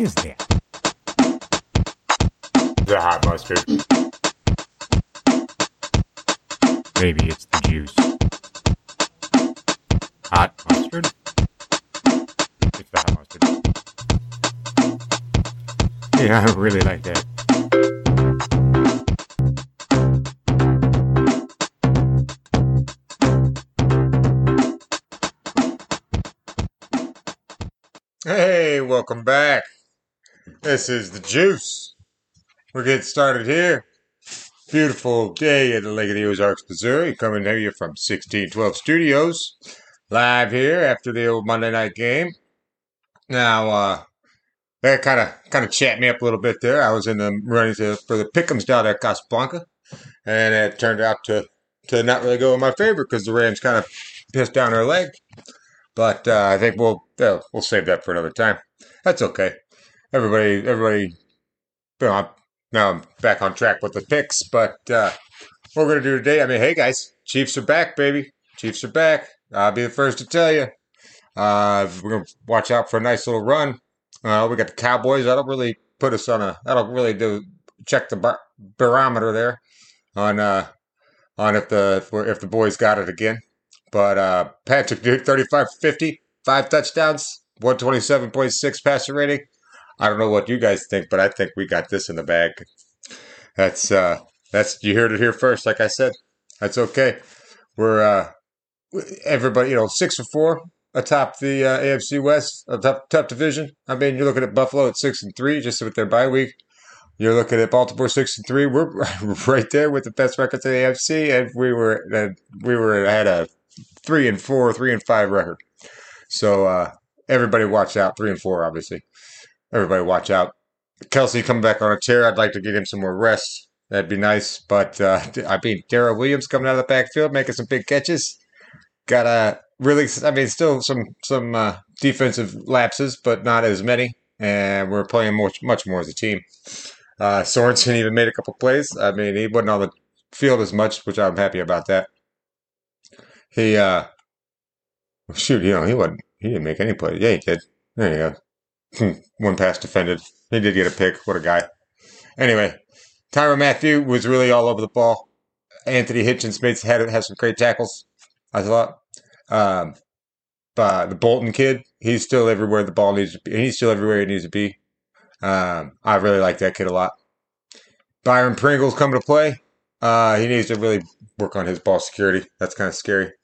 is that? The hot mustard. Maybe it's the juice. Hot mustard? It's the hot mustard. Yeah, I really like that. Hey, welcome back. This is the juice. We're getting started here. Beautiful day at the Lake of the Ozarks, Missouri. Coming to you from 1612 Studios. Live here after the old Monday night game. Now, that kind of chat me up a little bit there. I was in the running for the Pick'ems down at Casablanca. And it turned out to not really go in my favor because the Rams kind of pissed down their leg. But I think we'll save that for another time. That's okay. Everybody. Now I'm back on track with the picks, but what we're going to do today, hey guys, Chiefs are back, baby. Chiefs are back. I'll be the first to tell you. We're going to watch out for a nice little run. We got the Cowboys. That'll really put us on check the barometer there on if the boys got it again. But Patrick Duke, 35 for 50, 5 touchdowns, 127.6 passer rating. I don't know what you guys think, but I think we got this in the bag. That's you heard it here first. Like I said, that's okay. We're everybody, 6-4 atop the AFC West, atop division. You're looking at Buffalo at 6-3, just with their bye week. You're looking at Baltimore 6-3. We're right there with the best records in the AFC, and we had a 3-4, 3-5 record. So everybody watch out. 3-4, obviously. Everybody watch out. Kelsey coming back on a tear. I'd like to get him some more rest. That'd be nice. But, Darrell Williams coming out of the backfield, making some big catches. Got a really, still some defensive lapses, but not as many. And we're playing much more as a team. Sorensen even made a couple plays. He wasn't on the field as much, which I'm happy about that. He, he didn't make any plays. Yeah, he did. There you go. One pass defended. He did get a pick. What a guy. Anyway, Tyrann Mathieu was really all over the ball. Anthony Hitchens had some great tackles, I thought. But the Bolton kid, he's still everywhere the ball needs to be. He's still everywhere he needs to be. I really like that kid a lot. Byron Pringle's coming to play. He needs to really work on his ball security. That's kind of scary.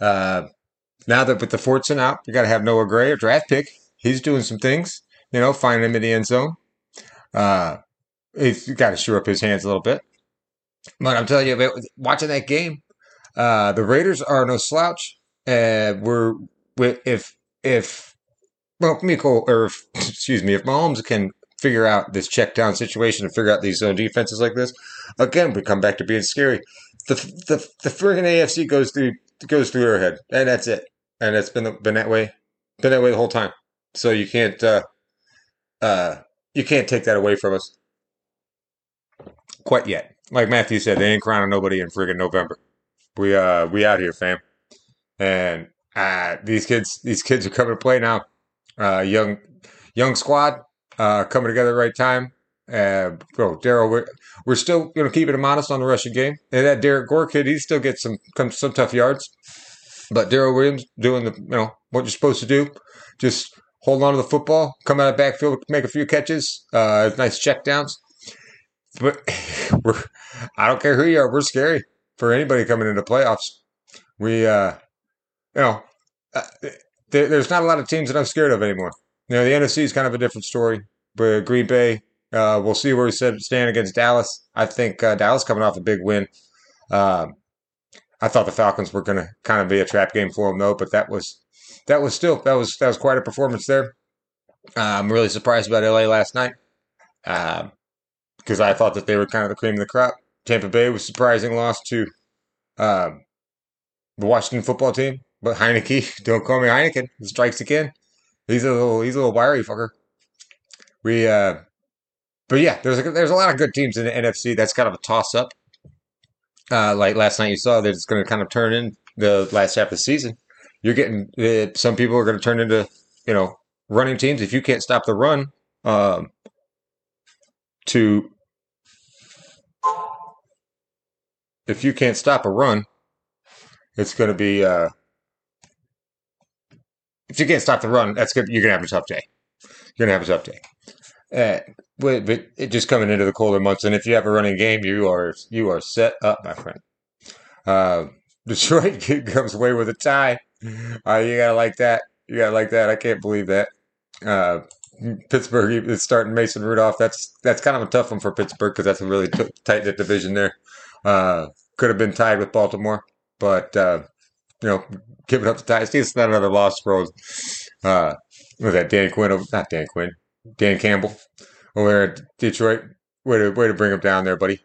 Now that with the Fortson out, you got to have Noah Gray, a draft pick. He's doing some things, finding him in the end zone. He's got to shore up his hands a little bit. But I'm telling you, watching that game, the Raiders are no slouch. If Mahomes can figure out this check down situation and figure out these zone defenses like this, again, we come back to being scary. The friggin' AFC goes through their head, and that's it. And it's been that way the whole time. So you can't take that away from us quite yet. Like Matthew said, they ain't crowning nobody in friggin' November. We out here, fam. And these kids are coming to play now. Young squad coming together at the right time. Darryl, we're still keeping him honest on the rushing game. And that Derek Gore kid, he still gets some tough yards. But Darrell Williams doing what you're supposed to do, just hold on to the football, come out of the backfield, make a few catches, nice checkdowns. But I don't care who you are, we're scary for anybody coming into playoffs. We, there's not a lot of teams that I'm scared of anymore. The NFC is kind of a different story. But Green Bay, we'll see where we stand against Dallas. I think Dallas coming off a big win. I thought the Falcons were going to kind of be a trap game for them, though. But that was quite a performance there. I'm really surprised about LA last night because I thought that they were kind of the cream of the crop. Tampa Bay was a surprising loss to the Washington football team, but Heinicke, don't call me Heinicke, he strikes again. He's a little wiry fucker. There's a lot of good teams in the NFC. That's kind of a toss up. Like last night, you saw that it's going to kind of turn in the last half of the season. You're getting some people are going to turn into running teams. If you can't stop the run, to if you can't stop a run, it's going to be if you can't stop the run, that's good. You're going to have a tough day. You're going to have a tough day. But it just coming into the colder months, and if you have a running game, you are set up, my friend. Detroit comes away with a tie. You gotta like that. You gotta like that. I can't believe that. Pittsburgh is starting Mason Rudolph. That's kind of a tough one for Pittsburgh because that's a really tight-knit division there. Could have been tied with Baltimore, but giving up the tie. It's not another loss for old, was that Dan Quinn? Not Dan Quinn. Dan Campbell over there at Detroit. Way to bring him down there, buddy.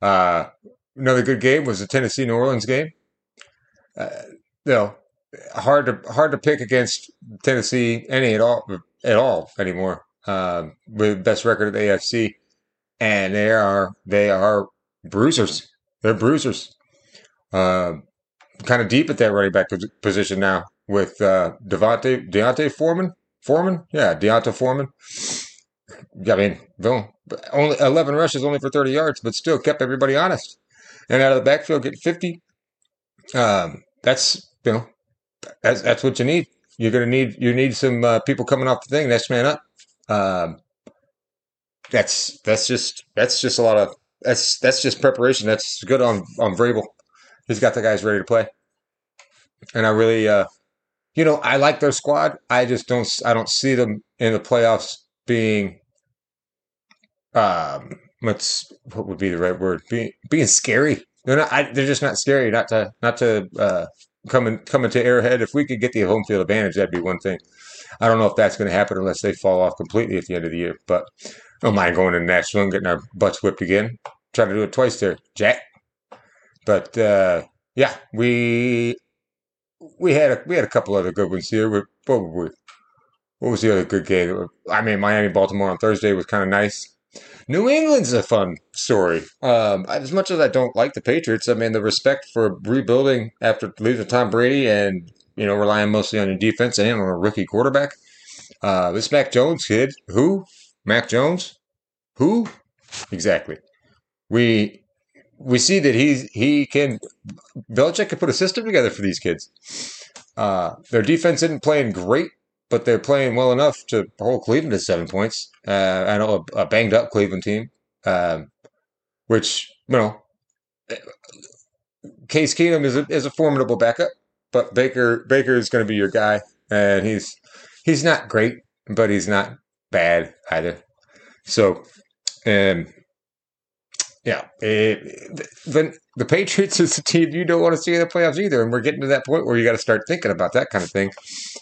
Another good game was the Tennessee-New Orleans game. Hard to pick against Tennessee at all anymore. With best record of the AFC, and they are bruisers. They're bruisers. Kind of deep at that running back position now with Deontay Foreman. I mean, only 11 rushes, only for 30 yards, but still kept everybody honest. And out of the backfield, get 50. That's what you need. You're gonna need some people coming off the thing. Next man up. That's just a lot of that's just preparation. That's good on Vrabel. He's got the guys ready to play. And I really, I like their squad. I just don't see them in the playoffs being. What would be the right word? Being scary. They're just not scary. Not to come into Arrowhead. If we could get the home field advantage, that'd be one thing. I don't know if that's going to happen unless they fall off completely at the end of the year. But I don't mind going to Nashville and getting our butts whipped again. Trying to do it twice there, Jack. But we had a couple other good ones here. What was the other good game? I mean, Miami-Baltimore on Thursday was kind of nice. New England's a fun story. As much as I don't like the Patriots, I mean, the respect for rebuilding after leaving Tom Brady and, relying mostly on your defense and on a rookie quarterback. This Mac Jones kid, who? Mac Jones? Who? Exactly. We see that Belichick can put a system together for these kids. Their defense isn't playing great, but they're playing well enough to hold Cleveland to 7 points. I know a banged-up Cleveland team, which, Case Keenum is a formidable backup, but Baker is going to be your guy, and he's not great, but he's not bad either. So, the Patriots is a team you don't want to see in the playoffs either, and we're getting to that point where you got to start thinking about that kind of thing.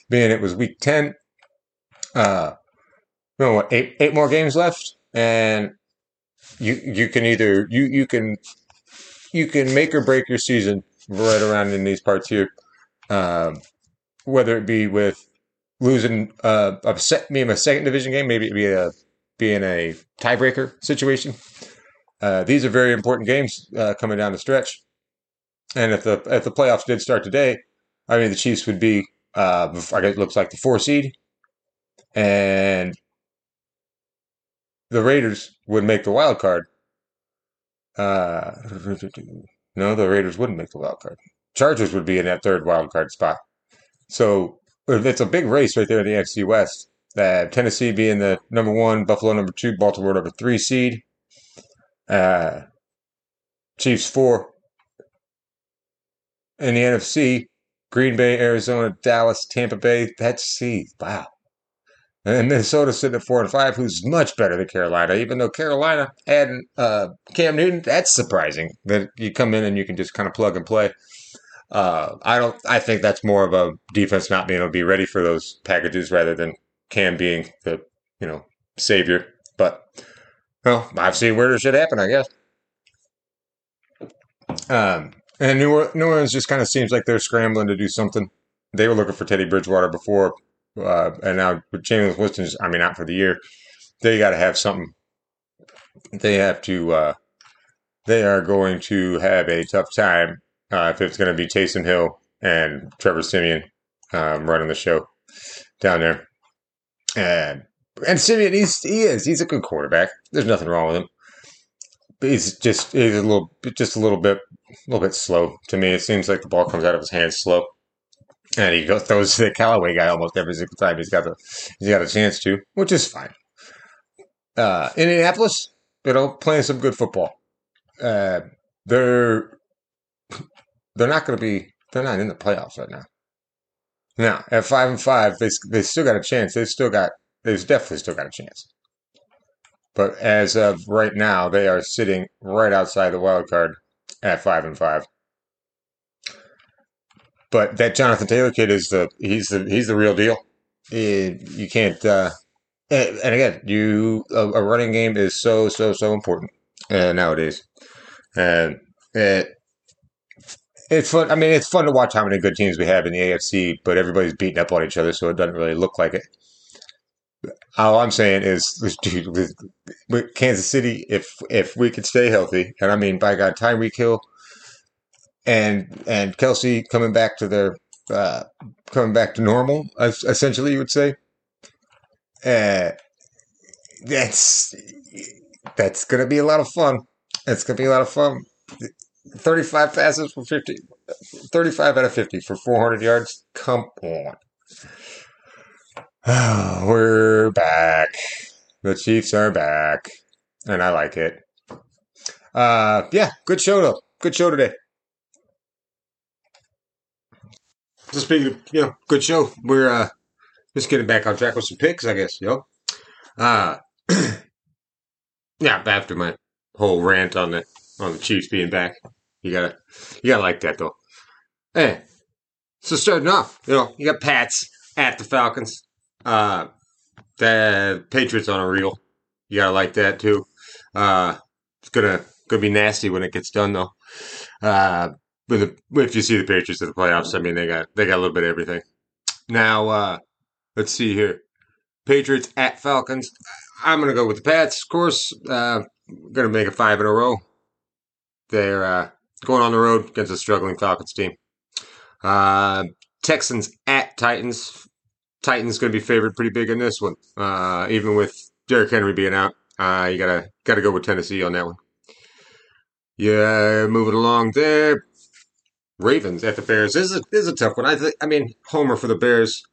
Being it was Week 10, eight more games left, and you can make or break your season right around in these parts here, whether it be with losing upset me in a second division game, maybe it be being a tiebreaker situation. These are very important games coming down the stretch, and if the playoffs did start today, I mean the Chiefs would be I guess it looks like the 4 seed, and the Raiders would make the wild card. No, the Raiders wouldn't make the wild card. Chargers would be in that third wild card spot. So it's a big race right there in the AFC West. Tennessee being the number 1, Buffalo number 2, Baltimore number 3 seed. Chiefs 4. In the NFC, Green Bay, Arizona, Dallas, Tampa Bay. That's C. Wow. And Minnesota sitting at 4-5, who's much better than Carolina. Even though Carolina had Cam Newton, that's surprising that you come in and you can just kind of plug and play. I think that's more of a defense not being able to be ready for those packages rather than Cam being the savior. But I've seen weirder shit happen, I guess. And New Orleans just kind of seems like they're scrambling to do something. They were looking for Teddy Bridgewater before, and now with Jameis Winston, out for the year. They got to have something. They are going to have a tough time if it's going to be Taysom Hill and Trevor Siemian running the show down there. And And Siemian, he's a good quarterback. There's nothing wrong with him. But he's just a little bit slow to me. It seems like the ball comes out of his hands slow, and he throws to the Callaway guy almost every single time he's got a chance to, which is fine. Indianapolis, playing some good football. They're not in the playoffs right now. Now at 5-5, they still got a chance. They've definitely still got a chance. But as of right now, they are sitting right outside the wild card at 5-5. But that Jonathan Taylor kid is the real deal. You can't. And again, a running game is so important nowadays. And it's fun. I mean, it's fun to watch how many good teams we have in the AFC, but everybody's beating up on each other, so it doesn't really look like it. All I'm saying is, dude, with Kansas City, if we could stay healthy, and I mean, by God, Tyreek Hill and Kelsey coming back to their normal, essentially, you would say. That's gonna be a lot of fun. 35 passes for 50. 35 out of 50 for 400 yards. Come on. We're back. The Chiefs are back, and I like it. Good show though. Good show today. So speaking of, good show. We're just getting back on track with some picks, I guess, yo. After my whole rant on the Chiefs being back, you gotta like that though. Hey, so starting off, you got Pats at the Falcons. The Patriots on a reel. You gotta like that too. It's gonna be nasty when it gets done though. If you see the Patriots in the playoffs, I mean they got a little bit of everything. Now let's see here. Patriots at Falcons. I'm going to go with the Pats, of course. Going to make it 5 in a row. They're going on the road against a struggling Falcons team. Texans at Titans. Titans going to be favored pretty big in this one. Even with Derrick Henry being out, you got to go with Tennessee on that one. Yeah, moving along there. Ravens at the Bears. This is a tough one. I mean, homer for the Bears.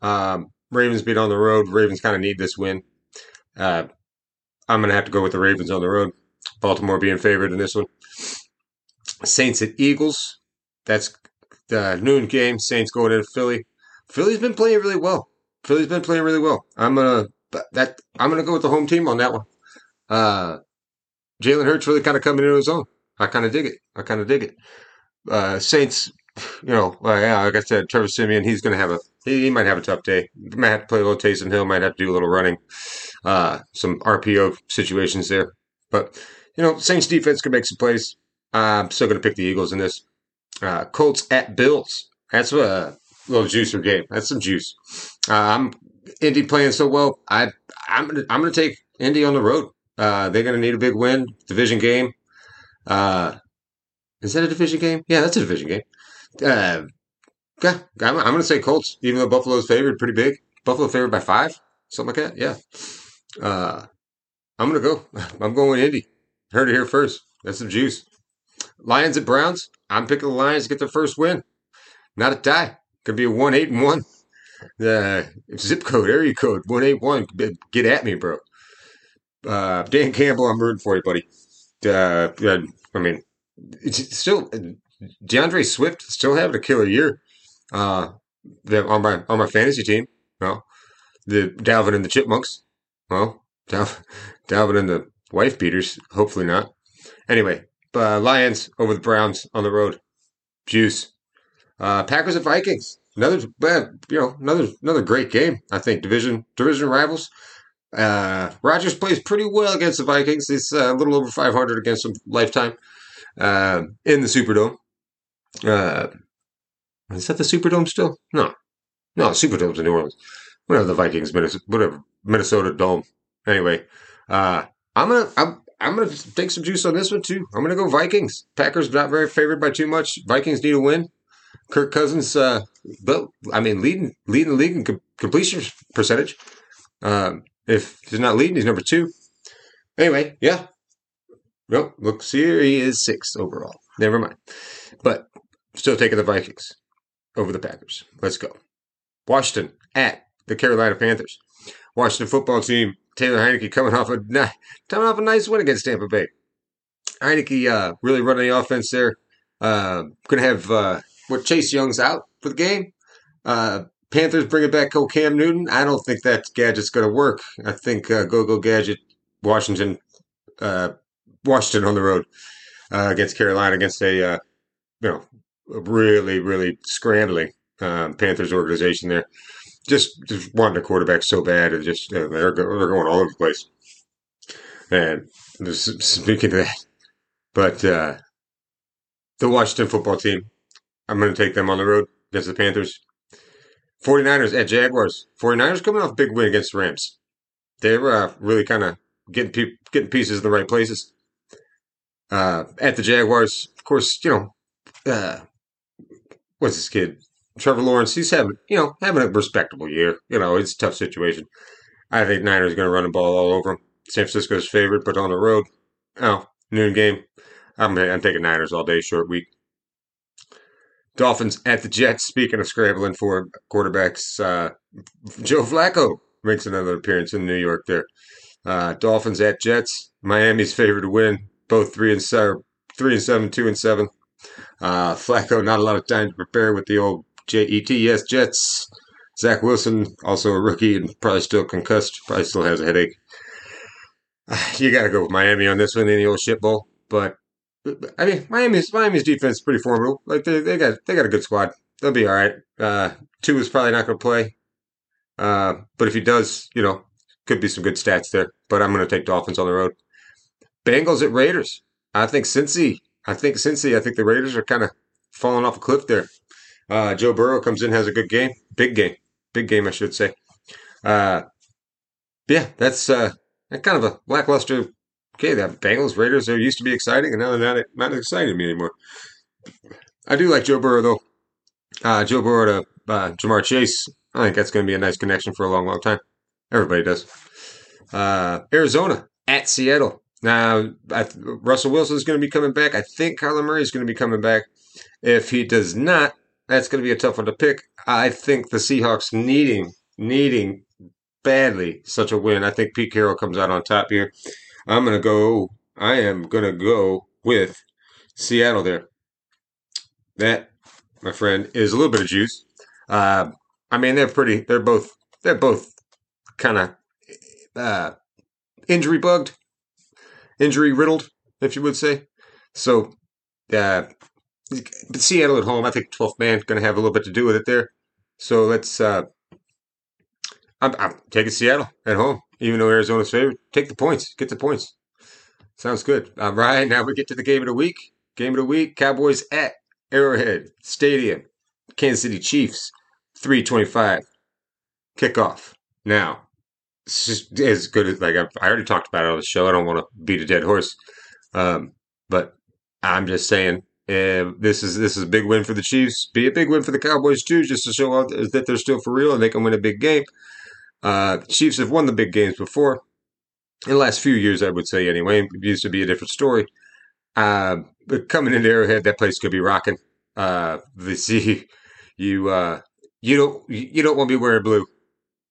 Ravens beat on the road. Ravens kind of need this win. I'm going to have to go with the Ravens on the road. Baltimore being favored in this one. Saints at Eagles. That's the noon game. Saints going into Philly. Philly's been playing really well. I'm gonna go with the home team on that one. Jalen Hurts really kind of coming into his own. I kind of dig it. Saints, like I said, Trevor Siemian, he's going to have he might have a tough day. Might have to play a little Taysom Hill, might have to do a little running, some RPO situations there. But, Saints defense can make some plays. I'm still going to pick the Eagles in this. Colts at Bills. That's a little juicer game. That's some juice. Indy playing so well. I'm going to take Indy on the road. They're going to need a big win. Division game. Is that a division game? Yeah, that's a division game. I'm going to say Colts, even though Buffalo's favored pretty big. Buffalo favored by 5, something like that. Yeah. I'm going with Indy. Heard it here first. That's some juice. Lions at Browns. I'm picking the Lions to get their first win. Not a tie. Could be a 1-8-1. Zip code, area code, 181. Get at me, bro. Dan Campbell, I'm rooting for you, buddy. It's still, DeAndre Swift still having a killer year on my fantasy team. Well, the Dalvin and the Chipmunks. Well, Dalvin and the wife beaters. Hopefully not. Anyway, Lions over the Browns on the road. Juice. Packers and Vikings. Another great game. I think division rivals. Rodgers plays pretty well against the Vikings. He's a little over 500 against them lifetime. In the Superdome. Is that the Superdome still? No, Superdome's in New Orleans. Whatever the Vikings, Minnesota Dome. Anyway, I'm gonna take some juice on this one too. I'm gonna go Vikings. Packers not very favored by too much. Vikings need a win. Kirk Cousins, leading league in completion percentage. If he's not leading, he's number two. Anyway, yeah. Well, looks here. He is sixth overall. Never mind. But still taking the Vikings over the Packers. Let's go. Washington at the Carolina Panthers. Washington football team. Taylor Heinicke coming off a nice win against Tampa Bay. Heinicke really running the offense there. Going to have Chase Young's out for the game. Panthers bringing back Cam Newton. I don't think that gadget's going to work. I think go gadget Washington on the road against Carolina, against a really, really scrambling Panthers organization there. Just wanting a quarterback so bad, and just they're going all over the place. And speaking of that, but the Washington football team, I'm going to take them on the road against the Panthers. 49ers at Jaguars. 49ers coming off a big win against the Rams. They were really kind of getting pieces in the right places. At the Jaguars, of course, what's this kid? Trevor Lawrence, he's having a respectable year. It's a tough situation. I think Niners going to run the ball all over him. San Francisco's favorite, but on the road. Noon game. I'm taking Niners all day, short week. Dolphins at the Jets. Speaking of scrambling for quarterbacks, Joe Flacco makes another appearance in New York there. Dolphins at Jets. Miami's favored to win. Both 3-7, 2-7. Flacco, not a lot of time to prepare with the old Jets. Jets. Zach Wilson, also a rookie and probably still concussed. Probably still has a headache. You got to go with Miami on this one in the old shit bowl. But I mean, Miami's defense is pretty formidable. Like they got a good squad. They'll be all right. Tua is probably not going to play, but if he does, could be some good stats there. But I'm going to take Dolphins on the road. Bengals at Raiders. I think the Raiders are kind of falling off a cliff there. Joe Burrow comes in, has a good game, big game, I should say. Yeah, that's kind of a lackluster. Okay, the Bengals, Raiders, they used to be exciting, and now they're not exciting me anymore. I do like Joe Burrow, though. Joe Burrow to Jamar Chase. I think that's going to be a nice connection for a long, long time. Everybody does. Arizona at Seattle. Now, Russell Wilson is going to be coming back. I think Kyler Murray is going to be coming back. If he does not, that's going to be a tough one to pick. I think the Seahawks needing badly such a win. I think Pete Carroll comes out on top here. I am going to go with Seattle there. That, my friend, is a little bit of juice. They're both kind of injury riddled, if you would say. So, but Seattle at home, I think 12th man going to have a little bit to do with it there. So let's, I'm taking Seattle at home. Even though Arizona's favorite, take the points. Get the points. Sounds good. All right, now we get to the game of the week. Game of the week, Cowboys at Arrowhead Stadium. Kansas City Chiefs, 3:25. Kickoff. Now, it's just as good as, I already talked about it on the show. I don't want to beat a dead horse. But I'm just saying, this is a big win for the Chiefs. Be a big win for the Cowboys, too, just to show out that they're still for real and they can win a big game. The Chiefs have won the big games before. In the last few years, I would say anyway. It used to be a different story. But coming into Arrowhead, that place could be rocking. You don't want to be wearing blue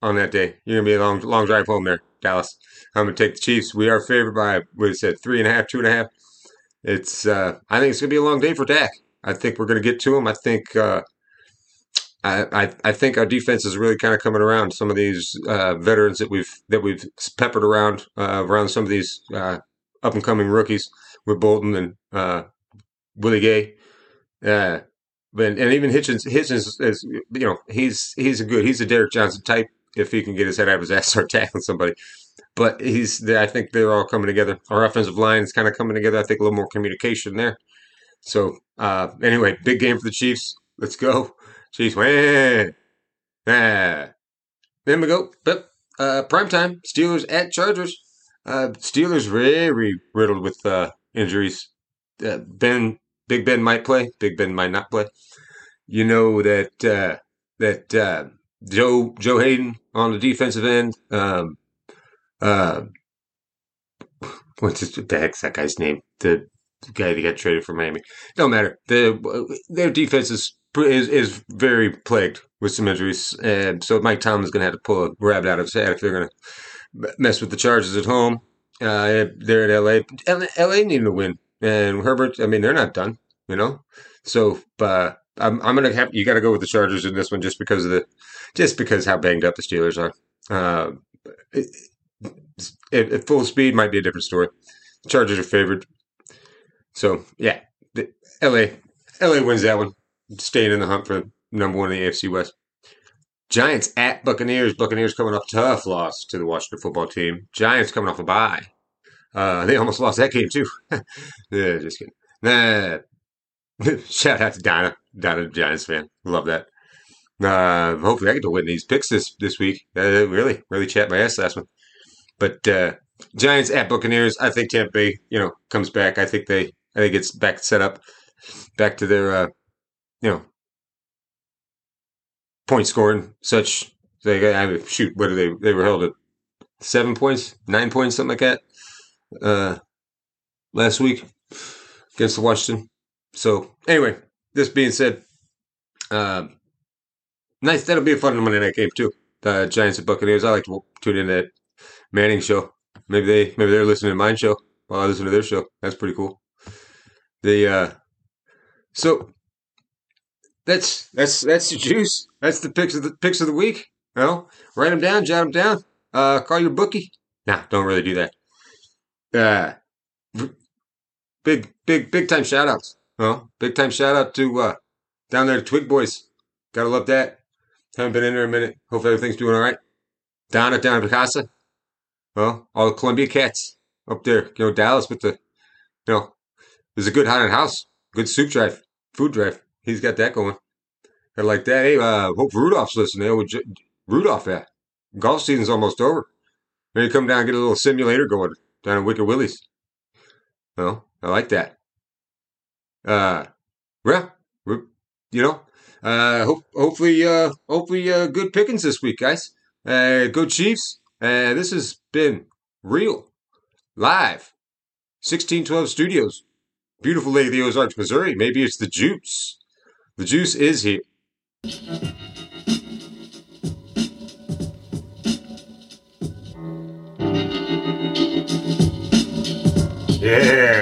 on that day. You're going to be a long drive home there, Dallas. I'm going to take the Chiefs. We are favored by, 3.5, 2.5. I think it's going to be a long day for Dak. I think we're going to get to him. I think our defense is really kind of coming around. Some of these veterans that we've peppered around some of these up and coming rookies with Bolton and Willie Gay, and even Hitchens is he's a Derek Johnson type if he can get his head out of his ass or tackling somebody. But I think they're all coming together. Our offensive line is kind of coming together. I think a little more communication there. So anyway, big game for the Chiefs. Let's go. Chiefs win. Then we go. But primetime, Steelers at Chargers. Steelers very riddled with injuries. Big Ben might play. Big Ben might not play. You know that Joe Hayden on the defensive end. What the heck's that guy's name? The guy that got traded from Miami. Don't matter. Their defense is very plagued with some injuries, and so Mike Tomlin's going to have to pull a rabbit out of his hat if they're going to mess with the Chargers at home. They're at LA. LA needing to win, and Herbert. I mean, they're not done, you know. So I'm going to have you got to go with the Chargers in this one just because how banged up the Steelers are. At full speed might be a different story. The Chargers are favored. So, yeah, LA wins that one, staying in the hunt for number one in the AFC West. Giants at Buccaneers. Buccaneers coming off a tough loss to the Washington football team. Giants coming off a bye. They almost lost that game, too. Yeah, just kidding. Shout out to Donna. Donna, Giants fan. Love that. Hopefully I get to win these picks this week. Really chapped my ass last one. But Giants at Buccaneers. I think Tampa Bay, comes back. I think it's back set up, back to their, point scoring such. They, what are they? They were held at 7 points, 9 points, something like that, last week against Washington. So anyway, this being said, nice. That'll be a fun Monday night game too. Giants and Buccaneers. I like to tune in to that Manning show. Maybe they're listening to my show while I listen to their show. That's pretty cool. So that's the juice. That's the picks of the week. Write them down, jot them down. Call your bookie. Nah, don't really do that. Big time shout outs. Big time shout out to down there to Twig Boys. Gotta love that. Haven't been in there in a minute. Hopefully everything's doing all right. Down at Picasa. All the Columbia cats up there. Dallas with the, there's a good haunted house. Good soup drive. Food drive. He's got that going. I like that. Hey, hope Rudolph's listening. Rudolph, yeah. Golf season's almost over. Maybe come down and get a little simulator going down at Wicked Willie's. I like that. Hopefully, good pickings this week, guys. Go Chiefs. This has been real, live, 1612 Studios, beautiful Lake of the Ozarks, Missouri. Maybe it's the juice. The juice is here. Yeah.